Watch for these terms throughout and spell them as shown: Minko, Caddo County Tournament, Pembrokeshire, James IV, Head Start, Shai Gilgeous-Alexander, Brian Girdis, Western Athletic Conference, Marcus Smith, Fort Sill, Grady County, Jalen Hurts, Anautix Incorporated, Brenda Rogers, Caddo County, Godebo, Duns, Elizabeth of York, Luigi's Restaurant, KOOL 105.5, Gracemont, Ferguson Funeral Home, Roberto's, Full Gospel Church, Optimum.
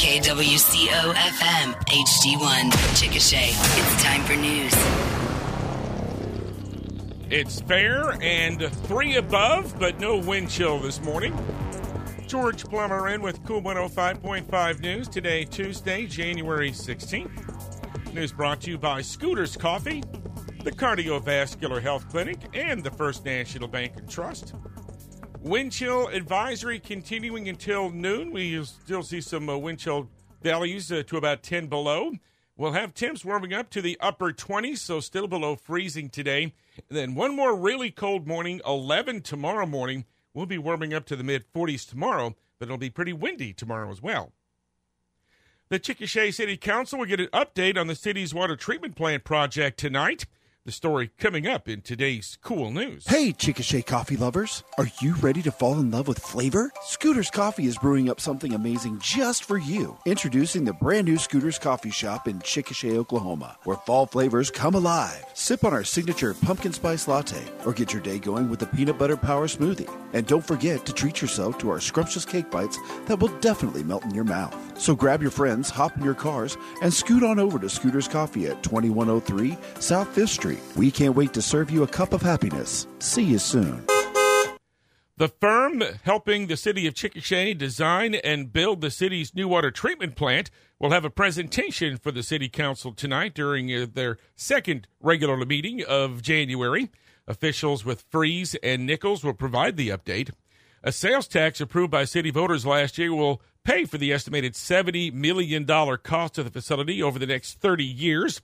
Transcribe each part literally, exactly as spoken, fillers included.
K W C O F M H D one Chickasha. It's time for news. It's fair and three above, but no wind chill this morning. George Plummer in with KOOL one oh five point five News today, Tuesday, January sixteenth. News brought to you by Scooter's Coffee, the Cardiovascular Health Clinic, and the First National Bank and Trust. Wind chill advisory continuing until noon. We still see some uh, wind chill values uh, to about ten below. We'll have temps warming up to the upper twenties, so still below freezing today. And then one more really cold morning, eleven tomorrow morning. We'll be warming up to the mid forties tomorrow, but it'll be pretty windy tomorrow as well. The Chickasha City Council will get an update on the city's water treatment plant project tonight. The story coming up in today's KOOL News. Hey, Chickasha coffee lovers. Are you ready to fall in love with flavor? Scooter's Coffee is brewing up something amazing just for you. Introducing the brand new Scooter's Coffee Shop in Chickasha, Oklahoma, where fall flavors come alive. Sip on our signature pumpkin spice latte or get your day going with the peanut butter power smoothie. And don't forget to treat yourself to our scrumptious cake bites that will definitely melt in your mouth. So grab your friends, hop in your cars, and scoot on over to Scooter's Coffee at twenty-one oh three South Fifth Street. We can't wait to serve you a cup of happiness. See you soon. The firm helping the city of Chickasha design and build the city's new water treatment plant will have a presentation for the city council tonight during their second regular meeting of January. Officials with Freeze and Nichols will provide the update. A sales tax approved by city voters last year will pay for the estimated seventy million dollars cost of the facility over the next thirty years.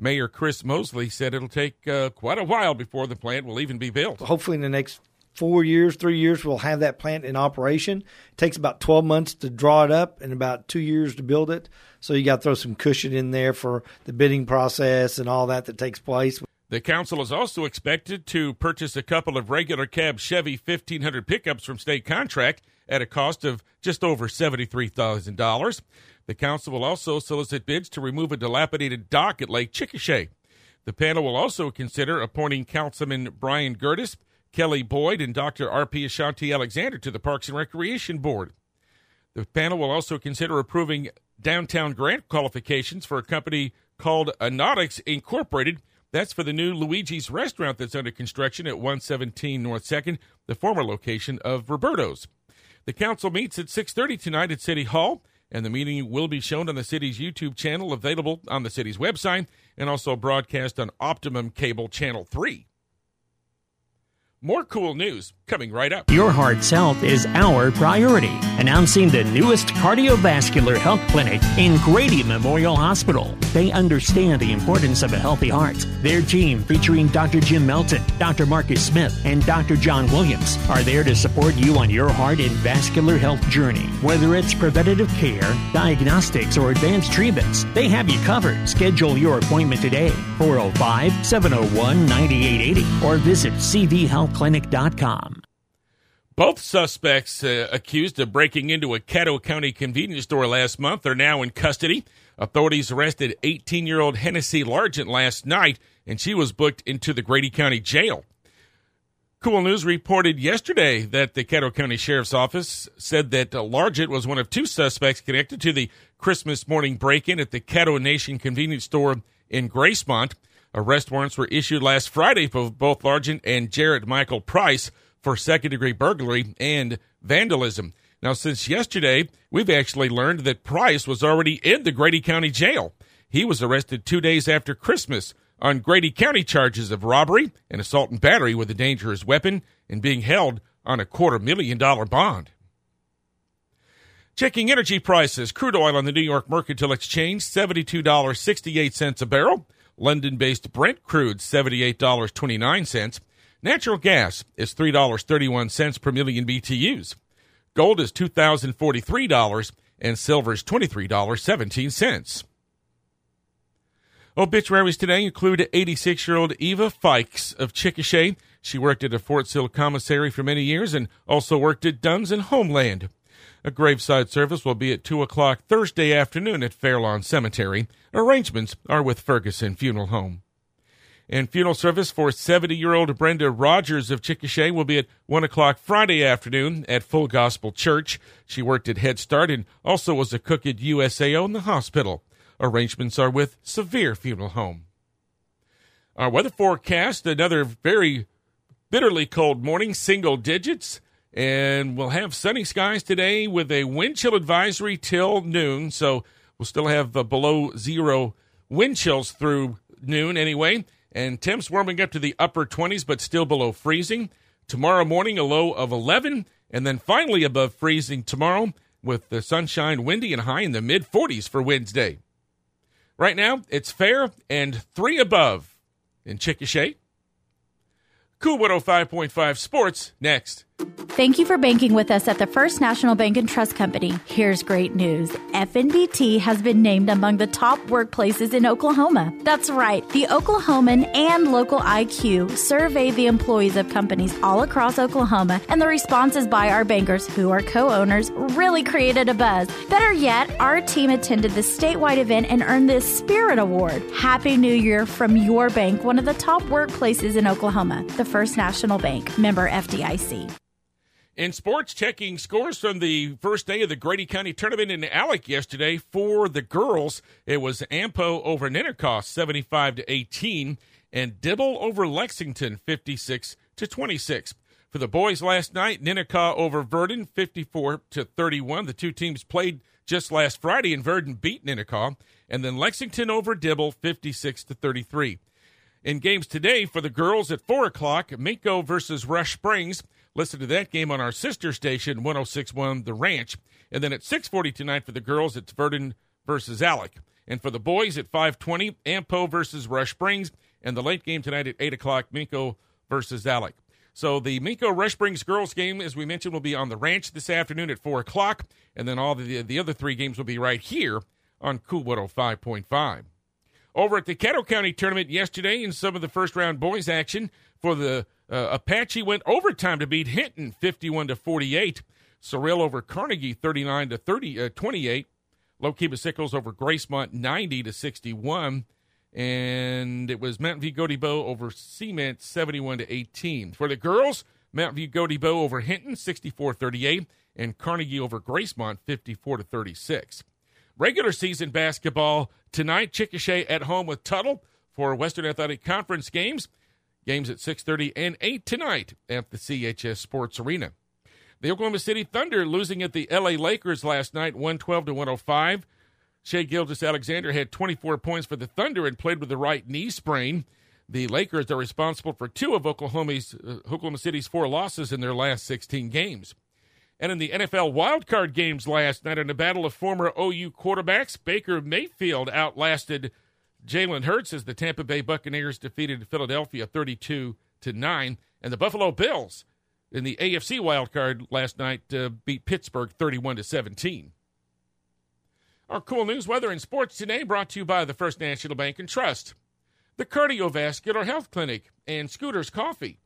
Mayor Chris Mosley said it'll take uh, quite a while before the plant will even be built. Hopefully in the next four years, three years, we'll have that plant in operation. It takes about twelve months to draw it up and about two years to build it. So you got to throw some cushion in there for the bidding process and all that that takes place. The council is also expected to purchase a couple of regular cab Chevy fifteen hundred pickups from state contract at a cost of just over seventy-three thousand dollars. The council will also solicit bids to remove a dilapidated dock at Lake Chickasha. The panel will also consider appointing Councilman Brian Girdis, Kelly Boyd, and Doctor R P Ashanti Alexander to the Parks and Recreation Board. The panel will also consider approving downtown grant qualifications for a company called Anautix Incorporated. That's for the new Luigi's Restaurant that's under construction at one seventeen North second, the former location of Roberto's. The council meets at six thirty tonight at City Hall, and the meeting will be shown on the city's YouTube channel, available on the city's website, and also broadcast on Optimum Cable Channel three. More KOOL News coming right up. Your Heart's Health is our priority. Announcing the newest cardiovascular health clinic in Grady Memorial Hospital. They understand the importance of a healthy heart. Their team, featuring Doctor Jim Melton, Doctor Marcus Smith, and Doctor John Williams, are there to support you on your heart and vascular health journey. Whether it's preventative care, diagnostics, or advanced treatments, they have you covered. Schedule your appointment today, four oh five, seven oh one, nine eight eight zero, or visit C V Health clinic dot com. Both suspects uh, accused of breaking into a Caddo County convenience store last month are now in custody. Authorities arrested eighteen-year-old Hennessy Largent last night, and she was booked into the Grady County jail. KOOL News reported yesterday that the Caddo County Sheriff's Office said that uh, Largent was one of two suspects connected to the Christmas morning break-in at the Caddo Nation convenience store in Gracemont. Arrest warrants were issued last Friday for both Largent and Jared Michael Price for second-degree burglary and vandalism. Now, since yesterday, we've actually learned that Price was already in the Grady County Jail. He was arrested two days after Christmas on Grady County charges of robbery and assault and battery with a dangerous weapon, and being held on a quarter million dollar bond. Checking energy prices, crude oil on the New York Mercantile Exchange, seventy-two dollars and sixty-eight cents a barrel. London-based Brent crude, seventy-eight dollars and twenty-nine cents. Natural gas is three dollars and thirty-one cents per million B T Us. Gold is two thousand forty-three dollars, and silver is twenty-three dollars and seventeen cents. Obituaries today include eighty-six-year-old Eva Fikes of Chickasha. She worked at a Fort Sill commissary for many years and also worked at Duns and Homeland. A graveside service will be at two o'clock Thursday afternoon at Fairlawn Cemetery. Arrangements are with Ferguson Funeral Home. And funeral service for seventy-year-old Brenda Rogers of Chickasha will be at one o'clock Friday afternoon at Full Gospel Church. She worked at Head Start and also was a cook at U S A O in the hospital. Arrangements are with Severe Funeral Home. Our weather forecast, another very bitterly cold morning, single digits. And we'll have sunny skies today with a wind chill advisory till noon. So we'll still have uh, below zero wind chills through noon anyway. And temps warming up to the upper twenties, but still below freezing. Tomorrow morning, a low of eleven, and then finally above freezing tomorrow with the sunshine, windy, and high in the mid-forties for Wednesday. Right now, it's fair and three above in Chickasha. KOOL one oh five point five Sports next. Thank you for banking with us at the First National Bank and Trust Company. Here's great news. F N B T has been named among the top workplaces in Oklahoma. That's right. The Oklahoman and Local I Q surveyed the employees of companies all across Oklahoma, and the responses by our bankers, who are co-owners, really created a buzz. Better yet, our team attended the statewide event and earned the Spirit Award. Happy New Year from your bank, one of the top workplaces in Oklahoma. The First National Bank, member F D I C. In sports, checking scores from the first day of the Grady County Tournament in Alec yesterday for the girls. It was Ampo over Nennercost, seventy-five to eighteen, and Dibble over Lexington, fifty-six to twenty-six. For the boys last night, Nennercost over Verdon, fifty-four to thirty-one. The two teams played just last Friday, and Verdon beat Nennercost, and then Lexington over Dibble, fifty-six to thirty-three. In games today for the girls at four o'clock, Minko versus Rush Springs. Listen to that game on our sister station, one oh six point one The Ranch. And then at six forty tonight for the girls, it's Verdon versus Alec. And for the boys at five twenty, Ampo versus Rush Springs. And the late game tonight at eight o'clock, Minko versus Alec. So the Minko-Rush Springs girls game, as we mentioned, will be on The Ranch this afternoon at four o'clock. And then all the, the other three games will be right here on KOOL one oh five point five. Over at the Caddo County Tournament yesterday in some of the first-round boys action for the Uh, Apache went overtime to beat Hinton fifty-one to forty-eight. Sorrel over Carnegie thirty-nine to thirty, uh, twenty-eight. Lokeba Sickles over Gracemont ninety to sixty-one. And it was Mountain View Godebo over Cement seventy-one to eighteen. For the girls, Mountain View Godebo over Hinton sixty-four thirty-eight and Carnegie over Gracemont fifty-four to thirty-six. Regular season basketball tonight, Chickasha at home with Tuttle for Western Athletic Conference games. Games at six thirty and eight tonight at the C H S Sports Arena. The Oklahoma City Thunder losing at the L A Lakers last night, one twelve to one oh five. Shai Gilgeous-Alexander had twenty-four points for the Thunder and played with the right knee sprain. The Lakers are responsible for two of Oklahoma's, uh, Oklahoma City's four losses in their last sixteen games. And in the N F L wildcard games last night, in a battle of former O U quarterbacks, Baker Mayfield outlasted Jalen Hurts as the Tampa Bay Buccaneers defeated Philadelphia thirty-two to nine, and the Buffalo Bills in the A F C wildcard last night uh, beat Pittsburgh thirty-one to seventeen. Our cool news, weather, and sports today brought to you by the First National Bank and Trust, the Cardiovascular Health Clinic, and Scooter's Coffee.